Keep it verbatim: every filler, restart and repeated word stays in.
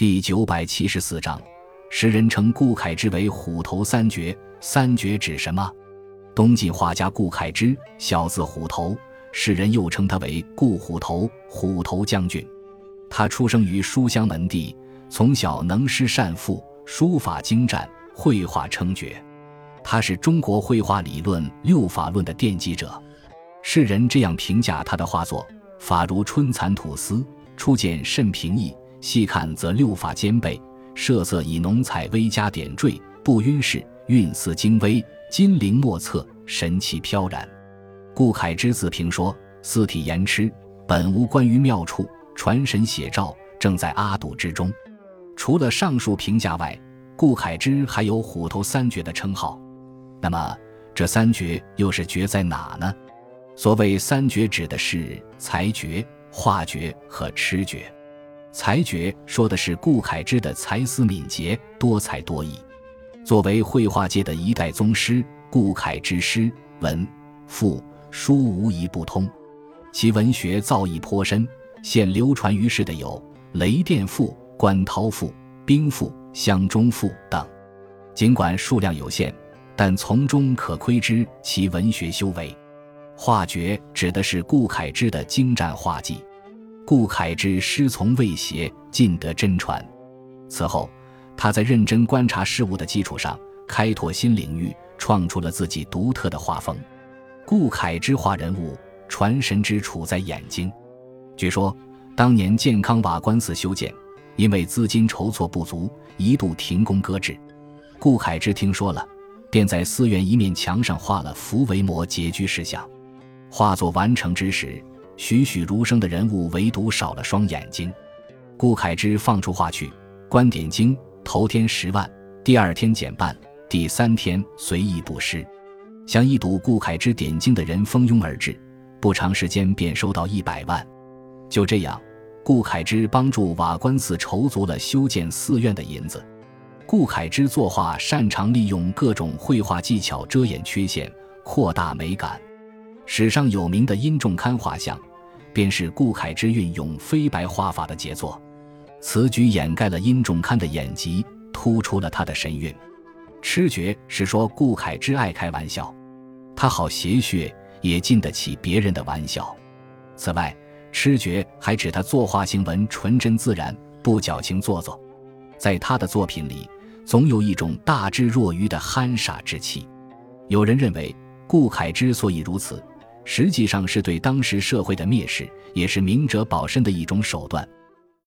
第九百七十四章，时人称顾恺之为虎头三绝。三绝指什么？东晋画家顾恺之，小字虎头，世人又称他为顾虎头、虎头将军。他出生于书香门第，从小能诗善赋，书法精湛，绘画称绝。他是中国绘画理论六法论的奠基者。世人这样评价他的画作：法如春蚕吐丝，初见甚平易，细看则六法兼备，设色以浓彩微加点缀，不晕饰，韵似精微，金陵莫测，神气飘然。顾恺之自评说：四体言痴，本无关于妙处，传神写照，正在阿堵之中。除了上述评价外，顾恺之还有虎头三绝的称号。那么这三绝又是绝在哪呢？所谓三绝指的是才绝、画绝和痴绝。才绝说的是顾恺之的才思敏捷，多才多艺。作为绘画界的一代宗师，顾恺之诗、文、赋、书无一不通，其文学造诣颇深。现流传于世的有雷电赋、关涛赋、兵赋、湘中赋等。尽管数量有限，但从中可窥知其文学修为。画绝指的是顾恺之的精湛画技。顾恺之师从魏协，尽得真传。此后，他在认真观察事物的基础上，开拓新领域，创出了自己独特的画风。顾恺之画人物，传神之处在眼睛。据说，当年建康瓦官寺修建，因为资金筹措不足，一度停工搁置。顾恺之听说了，便在寺院一面墙上画了伏维摩诘居士像。画作完成之时，栩栩如生的人物唯独少了双眼睛。顾恺之放出画去，观点经，头天十万，第二天减半，第三天随意布施。想一睹顾恺之点经的人蜂拥而至，不长时间便收到一百万。就这样，顾恺之帮助瓦官寺筹足了修建寺院的银子。顾恺之作画擅长利用各种绘画技巧遮掩缺陷，扩大美感。史上有名的殷仲堪画像，便是顾恺之运用飞白画法的杰作。此举掩盖了殷仲堪的演技，突出了他的神韵。痴绝是说顾恺之爱开玩笑，他好邪谑，也禁得起别人的玩笑。此外，痴绝还指他作画行文纯真自然，不矫情做作。在他的作品里，总有一种大智若愚的憨傻之气。有人认为，顾恺之所以如此，实际上是对当时社会的蔑视，也是明哲保身的一种手段。